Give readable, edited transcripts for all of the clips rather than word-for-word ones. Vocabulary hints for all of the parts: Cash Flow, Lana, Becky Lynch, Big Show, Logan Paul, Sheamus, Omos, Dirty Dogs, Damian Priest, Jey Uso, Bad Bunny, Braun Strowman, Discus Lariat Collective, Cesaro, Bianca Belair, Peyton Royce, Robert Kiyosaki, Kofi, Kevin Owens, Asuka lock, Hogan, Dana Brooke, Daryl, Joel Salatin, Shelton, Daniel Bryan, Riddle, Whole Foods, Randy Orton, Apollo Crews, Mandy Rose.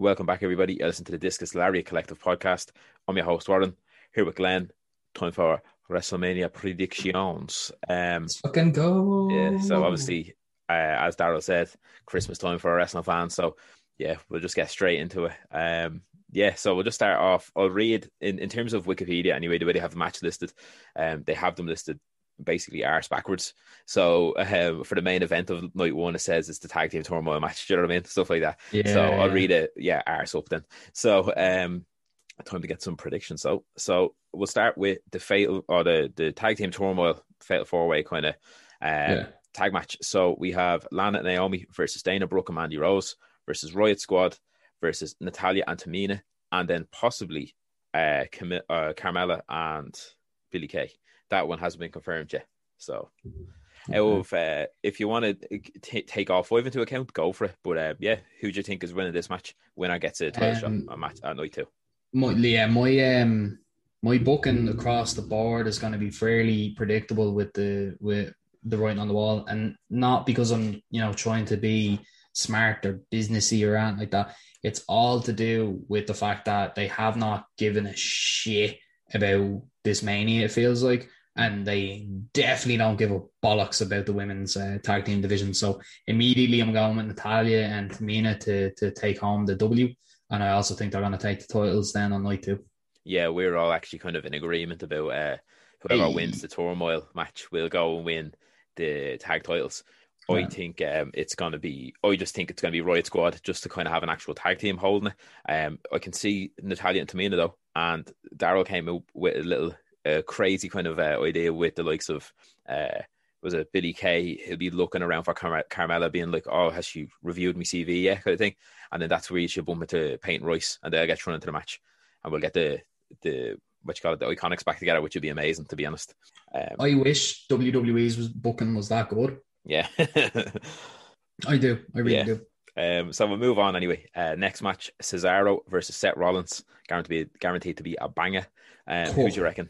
Welcome back, everybody. You listen to the Discus Lariat Collective podcast. I'm your host, Warren, here with Glenn. Time for our WrestleMania predictions. Let's fucking go. Yeah, so obviously, as Daryl said, Christmas time for our wrestling fans. So, yeah, we'll just get straight into it. So we'll just start off. I'll read, in terms of Wikipedia, anyway, the way they have the match listed, they have them listed basically arse backwards. So for the main event of night one, it says it's the tag team turmoil match, do you know what I mean? Stuff like that. Yeah. So I'll read it, arse up then. So time to get some predictions. So we'll start with the fatal, or the tag team turmoil, fatal four-way kind of tag match. So we have Lana and Naomi versus Dana Brooke and Mandy Rose versus Riot Squad versus Natalya and Tamina, and then possibly Carmella and Billy Kay. That one hasn't been confirmed yet. So, if you want to take all five into account, go for it. But who do you think is winning this match? Winner gets a title shot on match at night two. My booking across the board is going to be fairly predictable with the writing on the wall, and not because I'm trying to be smart or businessy or anything like that. It's all to do with the fact that they have not given a shit about this Mania. It feels like. And they definitely don't give a bollocks about the women's tag team division. So immediately I'm going with Natalya and Tamina to take home the W. And I also think they're going to take the titles then on night two. Yeah, we're all actually kind of in agreement about whoever wins the turmoil match will go and win the tag titles. I think it's going to be Riot Squad, just to kind of have an actual tag team holding it. I can see Natalya and Tamina though. And Daryl came up with a little crazy kind of idea with the likes of was it Billy Kay? He'll be looking around for Carmella, being like, "Oh, has she reviewed me CV? Yeah, kind of thing." And then that's where you should bump into Peyton Royce, and they'll get thrown into the match, and we'll get the Iconics back together, which would be amazing, to be honest. I wish WWE's booking was that good. Yeah, I really do. So we'll move on anyway. Next match, Cesaro versus Seth Rollins, guaranteed to be a banger. Cool. Who do you reckon?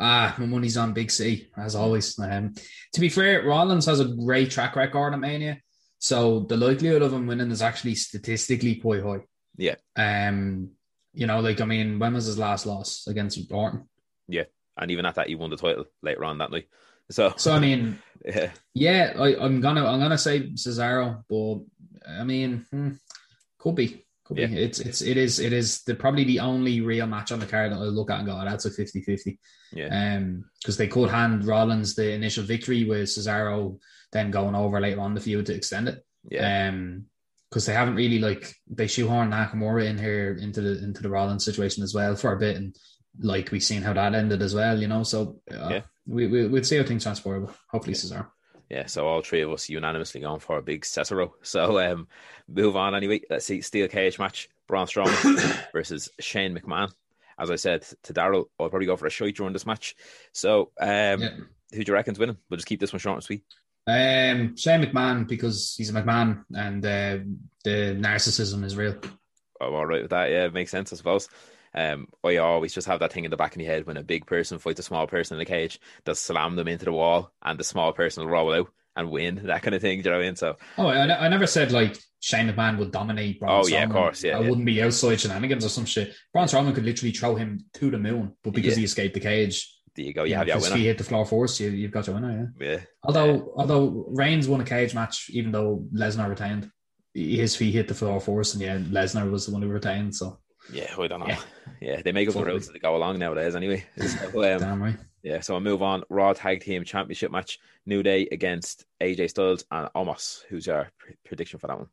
My money's on Big C, as always. To be fair, Rollins has a great track record at Mania, so the likelihood of him winning is actually statistically quite high. Yeah. When was his last loss? Against Orton. Yeah, and even at that, he won the title later on that night. So I mean, I'm gonna say Cesaro, but I mean, could be. It is probably the only real match on the card that I look at and go, that's a 50-50. Yeah. Because they could hand Rollins the initial victory with Cesaro then going over later on the feud to extend it. Yeah. Because they haven't really, they shoehorn Nakamura in here into the Rollins situation as well for a bit, and we've seen how that ended as well, So we'll see how things transpire. Hopefully Cesaro. Yeah, so all three of us unanimously going for a big Cesaro. So move on anyway. Let's see. Steel cage match. Braun Strowman versus Shane McMahon. As I said to Daryl, I'll probably go for a shite during this match. So who do you reckon's winning? We'll just keep this one short and sweet. Shane McMahon, because he's a McMahon and the narcissism is real. I'm all right with that. Yeah, it makes sense, I suppose. I always just have that thing in the back of my head when a big person fights a small person in the cage, they'll slam them into the wall and the small person will roll out and win, that kind of thing, do you know what I mean? So I never said Shane McMahon would dominate Braun Strowman. Yeah, of course, I wouldn't be outside shenanigans or some shit. Braun Strowman could literally throw him to the moon, but because he escaped the cage, there you go, you have your winner. If he hit the floor first, you've got your winner. Yeah. Although Reigns won a cage match, even though Lesnar retained, his feet hit the floor first, and Lesnar was the one who retained, so. Yeah, I don't know. Yeah, they make up the rules that go along nowadays anyway. So, damn right. Yeah, so I'll move on. Raw Tag Team Championship match. New Day against AJ Styles and Omos. Who's your prediction for that one?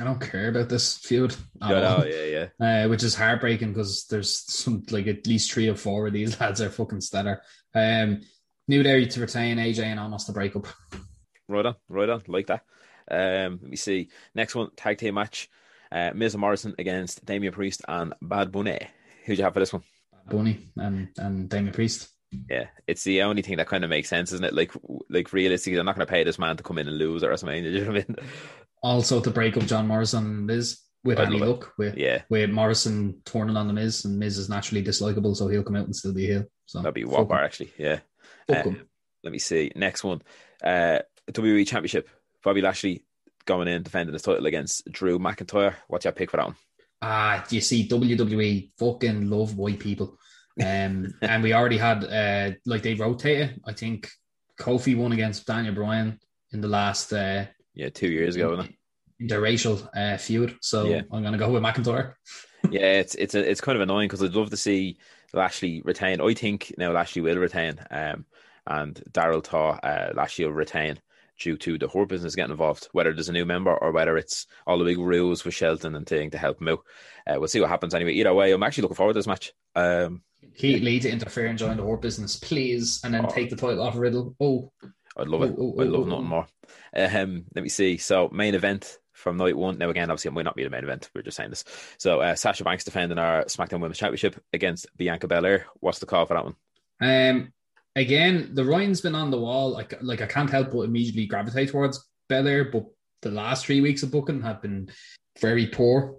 I don't care about this feud. Which is heartbreaking because there's some, like, at least 3 or 4 of these lads are fucking stellar. New Day to retain, AJ and Almas to break up. Right on. Like that. Let me see. Next one, tag team match. Miz and Morrison against Damian Priest and Bad Bunny. Who'd you have for this one? Bunny and Damian Priest. Yeah, it's the only thing that kind of makes sense, isn't it? Like realistically, they're not going to pay this man to come in and lose or something. You know what I mean? Also, to break up John Morrison and Miz with any luck, with Morrison turning on the Miz, and Miz is naturally dislikable, so he'll come out and still be a heel. So that'd be Whopper, actually. Yeah. Let me see. Next one, WWE Championship. Bobby Lashley going in defending his title against Drew McIntyre. What's your pick for that one? You see, WWE fucking love white people. And we already had they rotated. I think Kofi won against Daniel Bryan in the last 2 years ago, wasn't it? Interracial feud. So yeah. I'm gonna go with McIntyre. Yeah, it's kind of annoying because I'd love to see Lashley retain. I think now Lashley will retain. And Daryl thought Lashley will retain due to the whole business getting involved, whether there's a new member or whether it's all the big rules with Shelton and thing to help him out. We'll see what happens anyway. Either way, I'm actually looking forward to this match. Keith Lee to interfere and join the whore business, please, and then take the title off Riddle. I'd love it. I'd love nothing more. Let me see. So, main event from night one. Now, again, obviously, it might not be the main event. We're just saying this. So, Sasha Banks defending our SmackDown Women's Championship against Bianca Belair. What's the call for that one? Again, the writing's been on the wall. Like I can't help but immediately gravitate towards Belair, but the last 3 weeks of booking have been very poor.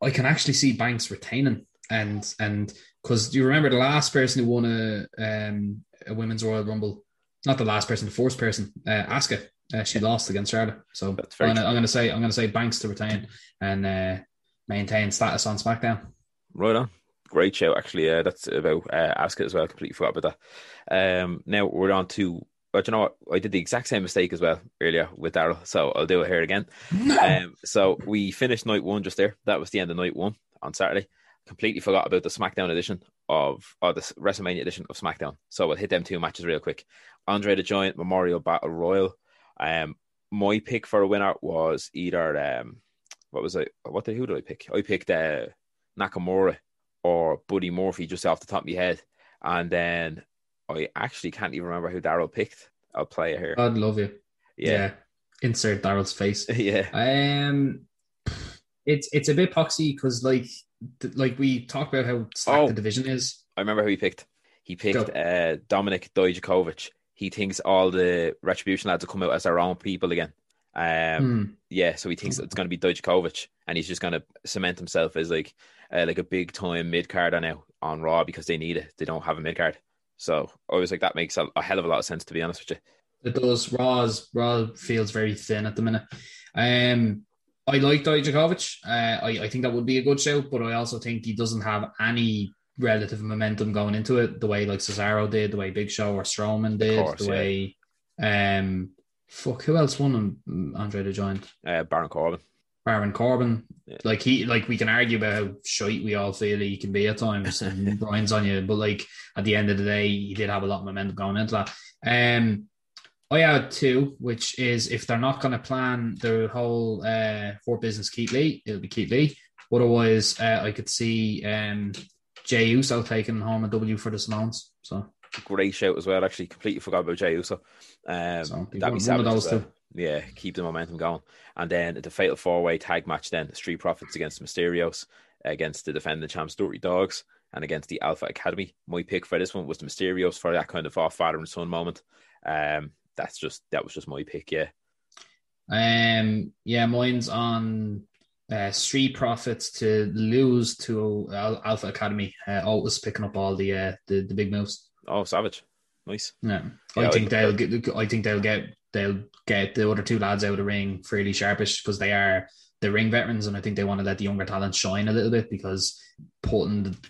I can actually see Banks retaining. And because you remember the last person who won a women's Royal Rumble, not the last person, the fourth person, Asuka, she lost against Charlotte. So I'm gonna say Banks to retain and maintain status on SmackDown. Right on, great show actually. That's about Asuka as well. Completely forgot about that. Now we're on to. But you know what? I did the exact same mistake as well earlier with Daryl, so I'll do it here again. So we finished night one just there. That was the end of night one on Saturday. Completely forgot about the SmackDown edition or the WrestleMania edition of SmackDown. So we'll hit them 2 matches real quick. Andre the Giant Memorial Battle Royal. My pick for a winner was either who did I pick? I picked Nakamura or Buddy Murphy just off the top of my head, and then I actually can't even remember who Daryl picked. I'll play it here. I'd love you. Yeah. Insert Daryl's face. Yeah. It's a bit poxy because like we talked about how stacked the division is. I remember who he picked. He picked Dominik Dijaković. He thinks all the Retribution lads will come out as their own people again. Yeah, so he thinks it's going to be Dijaković, and he's just going to cement himself as like a big time mid carder now on Raw because they need it. They don't have a mid card, so I was like, that makes a hell of a lot of sense, to be honest with you. It does. Raw feels very thin at the minute. I like Dijaković. I think that would be a good shout, but I also think he doesn't have any relative momentum going into it, the way like Cesaro did, the way Big Show or Strowman did, way... who else won Andre the Giant? Baron Corbin. Yeah. We can argue about how shite we all feel he can be at times and grinds on you, but at the end of the day, he did have a lot of momentum going into that. I had 2, which is if they're not going to plan the whole for business Keith Lee, it'll be Keith Lee. Otherwise, I could see Jey Uso taking home a W for the Simones. So great shout as well. Actually, completely forgot about Jey Uso. That'd be savage as well. Yeah, keep the momentum going. And then the fatal 4-way tag match. Then Street Profits against Mysterios, against the defending champs Dirty Dogs, and against the Alpha Academy. My pick for this one was the Mysterios for that kind of father and son moment. That was just my pick, yeah. Mine's on Street Profits to lose to Alpha Academy. Always picking up all the big moves. Oh, savage! Nice. Yeah, I think they'll get the other 2 lads out of the ring fairly sharpish because they are the ring veterans, and I think they want to let the younger talent shine a little bit because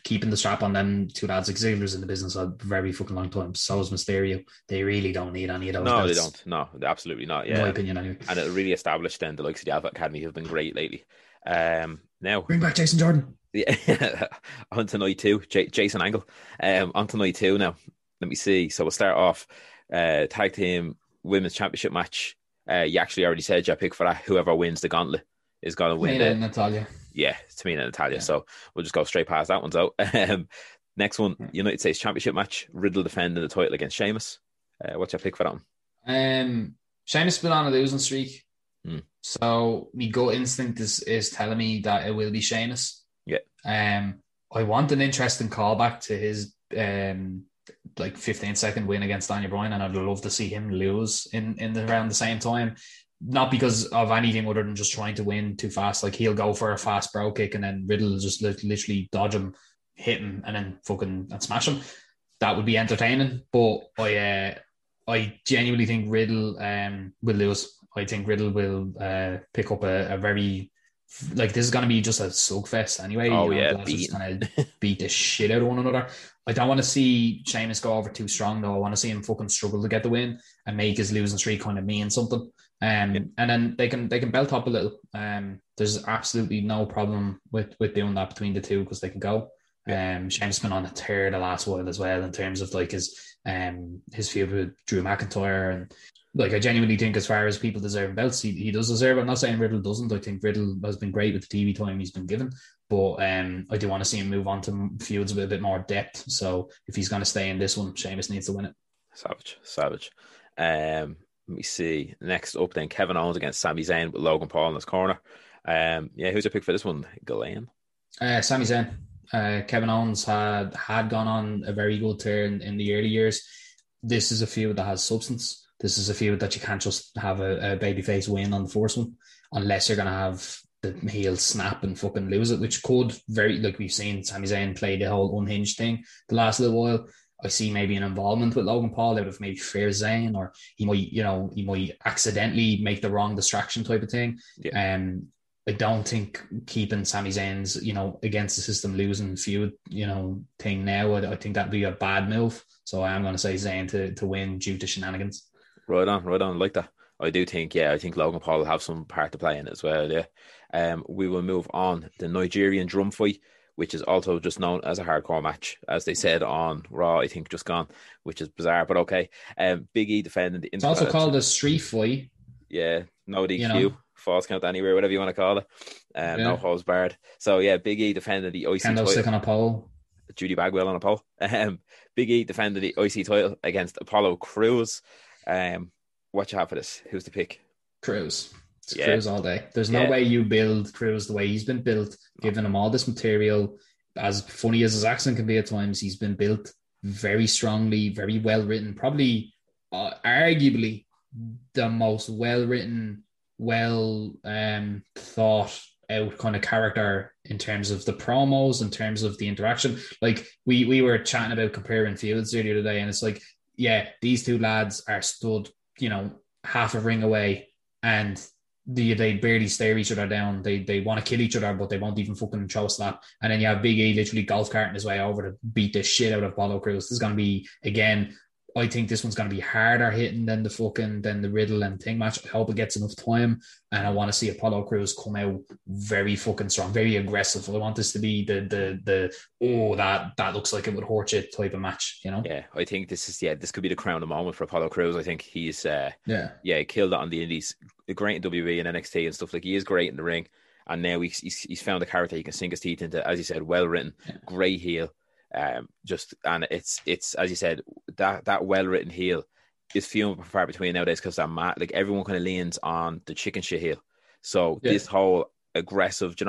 keeping the strap on them 2 lads, exhibitors in the business a very fucking long time. So is Mysterio. They really don't need any of those. No, they don't. No, absolutely not. Yeah, in my opinion anyway. And it'll really establish then the likes of the Alpha Academy have been great lately. Now bring back Jason Jordan. Yeah, on to night 2, Jason Angle. On to night 2 now. Let me see. So we'll start off tag team women's championship match. You actually already said your pick for that. Whoever wins the gauntlet is going to win it. Tamina and Natalya. Yeah, Tamina and Natalya. Yeah. So we'll just go straight past that one. So next one, United States Championship match, Riddle defending the title against Sheamus. What's your pick for that one? Sheamus has been on a losing streak. So my gut instinct is telling me that it will be Sheamus. Yeah. I want an interesting callback to his 15-second win against Daniel Bryan, and I'd love to see him lose in around the same time. Not because of anything other than just trying to win too fast. Like, he'll go for a fast bro kick and then Riddle will just literally dodge him, hit him, and then fucking smash him. That would be entertaining. But I genuinely think Riddle will lose. I think Riddle will pick up a very... Like, this is going to be just a slugfest anyway. Oh, yeah. Just going to beat the shit out of one another. I don't want to see Sheamus go over too strong, though. I want to see him fucking struggle to get the win and make his losing streak kind of mean something. And then they can belt up a little. There's absolutely no problem with doing that between the two because they can go. Sheamus has been on a tear the last while as well in terms of like his feud with Drew McIntyre and... Like, I genuinely think as far as people deserving belts, he does deserve it. I'm not saying Riddle doesn't. I think Riddle has been great with the TV time he's been given. But I do want to see him move on to feuds with a bit more depth. So if he's going to stay in this one, Sheamus needs to win it. Savage. Let me see. Next up then, Kevin Owens against Sami Zayn with Logan Paul in his corner. Who's your pick for this one, Ghislaine? Sami Zayn. Kevin Owens had gone on a very good tear in the early years. This is a feud that has substance. This is a feud that you can't just have a babyface win on the first one unless you're going to have the heel snap and fucking lose it, which could very, like we've seen Sami Zayn play the whole unhinged thing the last little while. I see maybe an involvement with Logan Paul out of maybe fear Zayn, or he might accidentally make the wrong distraction type of thing. Yeah. I don't think keeping Sami Zayn's, against the system losing feud, thing now, I think that'd be a bad move. So I am going to say Zayn to win due to shenanigans. Right on. I like that. I do think, I think Logan Paul will have some part to play in it as well, yeah. We will move on. The Nigerian drum fight, which is also just known as a hardcore match, as they said on Raw, I think, just gone, which is bizarre, but okay. Big E defending the... It's also called a street fight. Yeah, no DQ, false count anywhere, whatever you want to call it. No holds barred. So, Big E defending the IC title. Stick on a pole. Judy Bagwell on a pole. Big E defending the IC title against Apollo Crews. Watch out for this. Who's the pick? Crews. It's Crews all day. There's no way you build Crews the way he's been built, giving him all this material. As funny as his accent can be at times, he's been built very strongly, very well written. Probably, arguably, the most well written, well thought out kind of character in terms of the promos, in terms of the interaction. Like we were chatting about comparing fields earlier today, and it's like, these two lads are stood, half a ring away, and they barely stare each other down. They want to kill each other, but they won't even fucking throw a slap. And then you have Big E literally golf carting his way over to beat the shit out of Apollo Crews. This is going to be, again, I think this one's going to be harder hitting than the Riddle and Thing match. I hope it gets enough time, and I want to see Apollo Crews come out very fucking strong, very aggressive. I want this to be that looks like it would hurt you type of match, Yeah, I think this could be the crowning moment for Apollo Crews. I think he's he killed it on the Indies, great in WWE and NXT and stuff. Like, he is great in the ring, and now he's found a character he can sink his teeth into. As you said, well written, great heel. And it's as you said, that well written heel is few and far between nowadays, because everyone kind of leans on the chicken shit heel. So this whole aggressive, I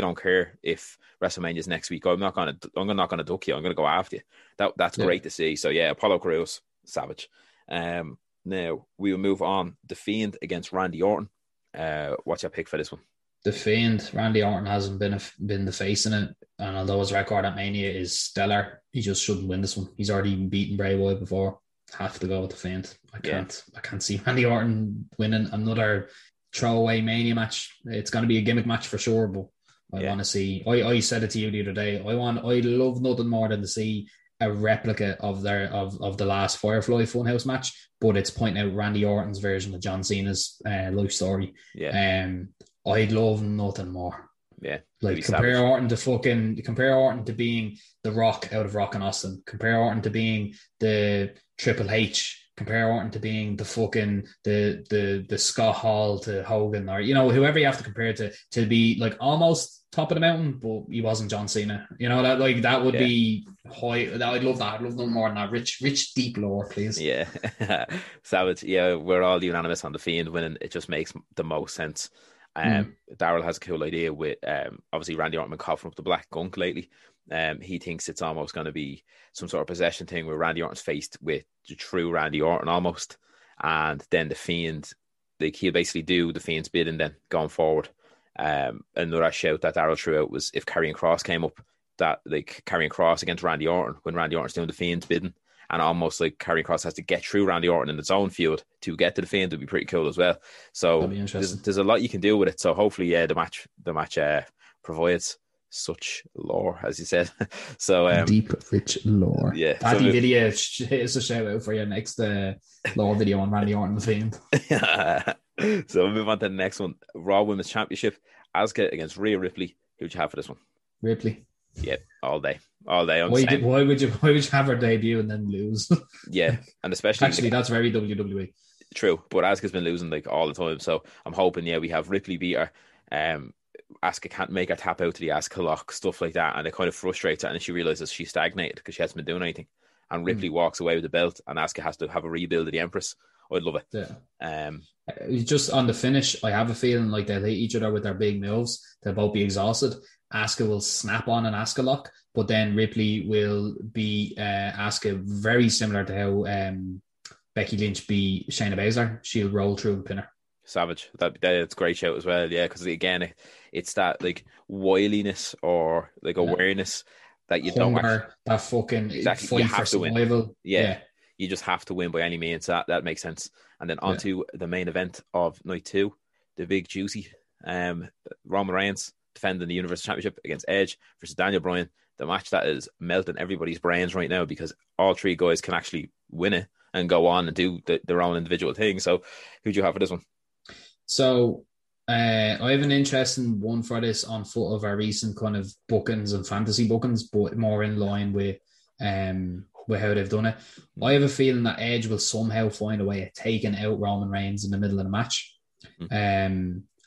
don't care if WrestleMania is next week. I'm not gonna duck you. I'm gonna go after you. That's great to see. So Apollo Crews, savage. Now we will move on. The Fiend against Randy Orton. What's your pick for this one? The Fiend, Randy Orton hasn't been the face in it, and although his record at Mania is stellar, he just shouldn't win this one. He's already beaten Bray Wyatt before. Have to go with the Fiend. I can't see Randy Orton winning another throwaway Mania match. It's going to be a gimmick match for sure, but I want to see. I said it to you the other day. I love nothing more than to see a replica of the last Firefly Funhouse match, but it's pointing out Randy Orton's version of John Cena's life story. I'd love nothing more. Yeah. Like, compare Orton to being The Rock out of Rock and Austin. Compare Orton to being the Triple H compare Orton to being the fucking the Scott Hall to Hogan, or, you know, whoever you have to compare to be like almost top of the mountain, but he wasn't John Cena. You know, that like that would be high. I'd love that. I'd love nothing more than that. Rich, deep lore, please. Yeah. So it's, we're all unanimous on the Fiend winning. It just makes the most sense. Daryl has a cool idea with obviously Randy Orton coughing up the black gunk lately. He thinks it's almost going to be some sort of possession thing where Randy Orton's faced with the true Randy Orton almost, and then the Fiend, like he'll basically do the Fiend's bid and then going forward. Another shout that Daryl threw out was if Karrion Kross came up, that like Karrion Kross against Randy Orton when Randy Orton's doing the Fiend's bidding, and almost like Karrion Kross has to get through Randy Orton in its own field to get to the Fiend, would be pretty cool as well. So there's a lot you can do with it. So hopefully, the match provides such lore, as you said. So deep, rich lore. Yeah, Daddy video is a shout out for your next lore video on Randy Orton the Fiend. So we'll move on to the next one. Raw Women's Championship, Asuka against Rhea Ripley. Who'd you have for this one? Ripley. Yep, all day. Why would you have her debut and then lose? Yeah, and especially actually that's very WWE. True, but Asuka's been losing like all the time, so I'm hoping we have Ripley beat her. Asuka can't make her tap out to the Asuka lock, stuff like that, and it kind of frustrates her, and she realizes she's stagnated because she hasn't been doing anything. And Ripley walks away with the belt, and Asuka has to have a rebuild of the Empress. I'd love it. Yeah. Just on the finish, I have a feeling like they'll hit each other with their big moves. They'll both be exhausted. Asuka will snap on an Asuka lock, but then Ripley will be Asuka, very similar to how Becky Lynch beat Shayna Baszler. She'll roll through and pin her. Savage. That's a great shout as well. Yeah, because again, it's that like wiliness or like awareness that you don't actually, that fucking exactly, fight you have for to survival. Win. Yeah. You just have to win by any means. That makes sense. And then on to the main event of night two, the big juicy Roman Reigns defending the Universal Championship against Edge versus Daniel Bryan. The match that is melting everybody's brains right now because all three guys can actually win it and go on and do their own individual thing. So who do you have for this one? So I have an interesting one for this on foot of our recent kind of bookings and fantasy bookings, but more in line with how they've done it. I have a feeling that Edge will somehow find a way of taking out Roman Reigns in the middle of the match,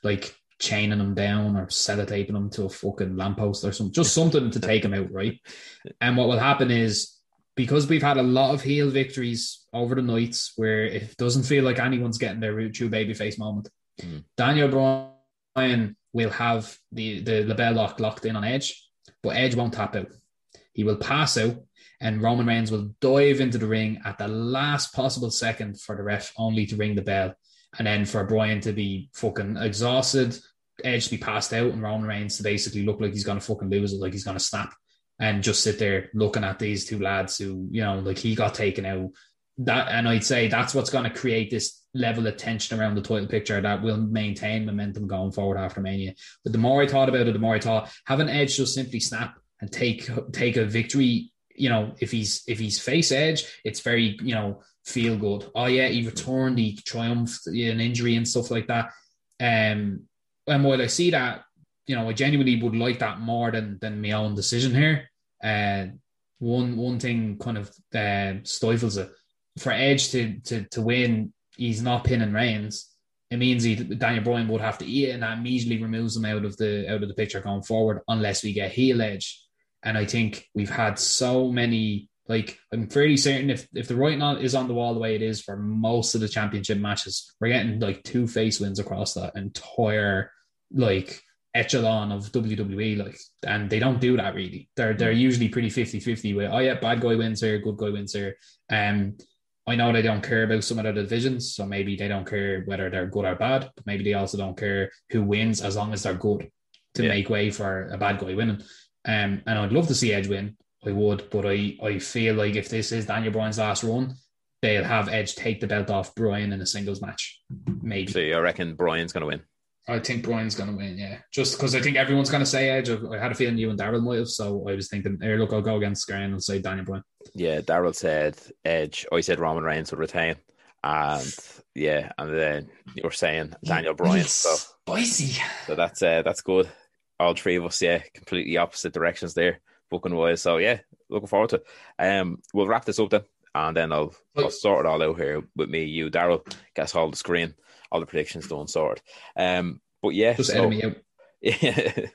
like chaining him down or sellotaping him to a fucking lamppost or something, just something to take him out, right? And what will happen is, because we've had a lot of heel victories over the nights where it doesn't feel like anyone's getting their true babyface moment, Daniel Bryan will have the label lock locked in on Edge, but Edge won't tap out. He will pass out, and Roman Reigns will dive into the ring at the last possible second for the ref only to ring the bell, and then for Bryan to be fucking exhausted, Edge to be passed out, and Roman Reigns to basically look like he's going to fucking lose it, like he's going to snap, and just sit there looking at these two lads who, you know, like he got taken out. That, and I'd say that's what's going to create this level of tension around the title picture that will maintain momentum going forward after Mania. But the more I thought about it, having Edge just simply snap and take a victory, you know, if he's face Edge, it's very, you know, feel good. Oh yeah, he returned, he triumphed an injury and stuff like that. And while I see that, you know, I genuinely would like that more than my own decision here. One thing kind of stifles it. For Edge to win, he's not pinning Reigns. It means Daniel Bryan would have to eat it, and that immediately removes him out of the picture going forward, unless we get heel Edge. And I think we've had so many, like, I'm fairly certain if the writing is on the wall the way it is for most of the championship matches, we're getting like two face wins across that entire like echelon of WWE, like, and they don't do that really. They're usually pretty 50-50 with, oh yeah, bad guy wins here, good guy wins here. I know they don't care about some of their divisions, so maybe they don't care whether they're good or bad, but maybe they also don't care who wins as long as they're good to make way for a bad guy winning. And I'd love to see Edge win. I would, but I feel like if this is Daniel Bryan's last run, they'll have Edge take the belt off Bryan in a singles match. Maybe. So you reckon Bryan's going to win? I think Bryan's going to win, yeah. Just because I think everyone's going to say Edge. I had a feeling you and Daryl might have, so I was thinking, hey, look, I'll go against Scarn and say Daniel Bryan. Yeah, Daryl said Edge. I said Roman Reigns would retain. And yeah, and then you were saying Daniel Bryan. So spicy. So that's good. All three of us, yeah, completely opposite directions there, booking wise. So yeah, looking forward to it. We'll wrap this up then. and then I'll sort it all out here with me, you, Daryl. Gets all the screen, all the predictions done, sorted. But yeah, just so, enemy out. Yeah,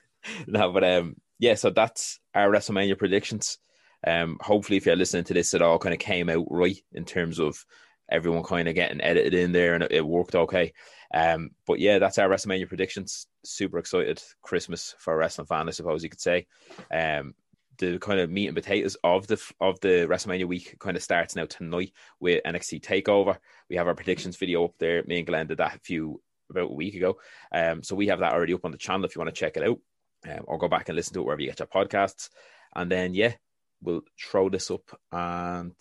no, but yeah. So that's our WrestleMania predictions. Hopefully, if you're listening to this, it all kind of came out right in terms of everyone kind of getting edited in there, and it worked okay. But yeah, that's our WrestleMania predictions. Super excited Christmas for a wrestling fan, I suppose you could say. The kind of meat and potatoes of the WrestleMania week kind of starts now tonight with NXT TakeOver. We have our predictions video up there. Me and Glenn did that about a week ago. So we have that already up on the channel if you want to check it out, or go back and listen to it wherever you get your podcasts. And then, yeah, we'll throw this up, and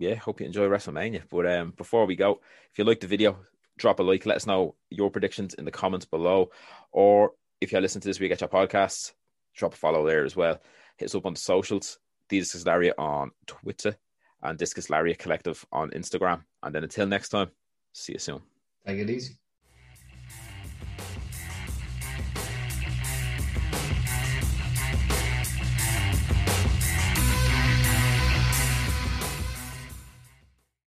yeah, hope you enjoy WrestleMania. But before we go, if you like the video, drop a like, let us know your predictions in the comments below, or if you're listening to this, we get your podcasts, drop a follow there as well. Hit us up on the socials, Discus Lariat on Twitter and Discus Lariat Collective on Instagram. And then until next time, see you soon. Take it easy.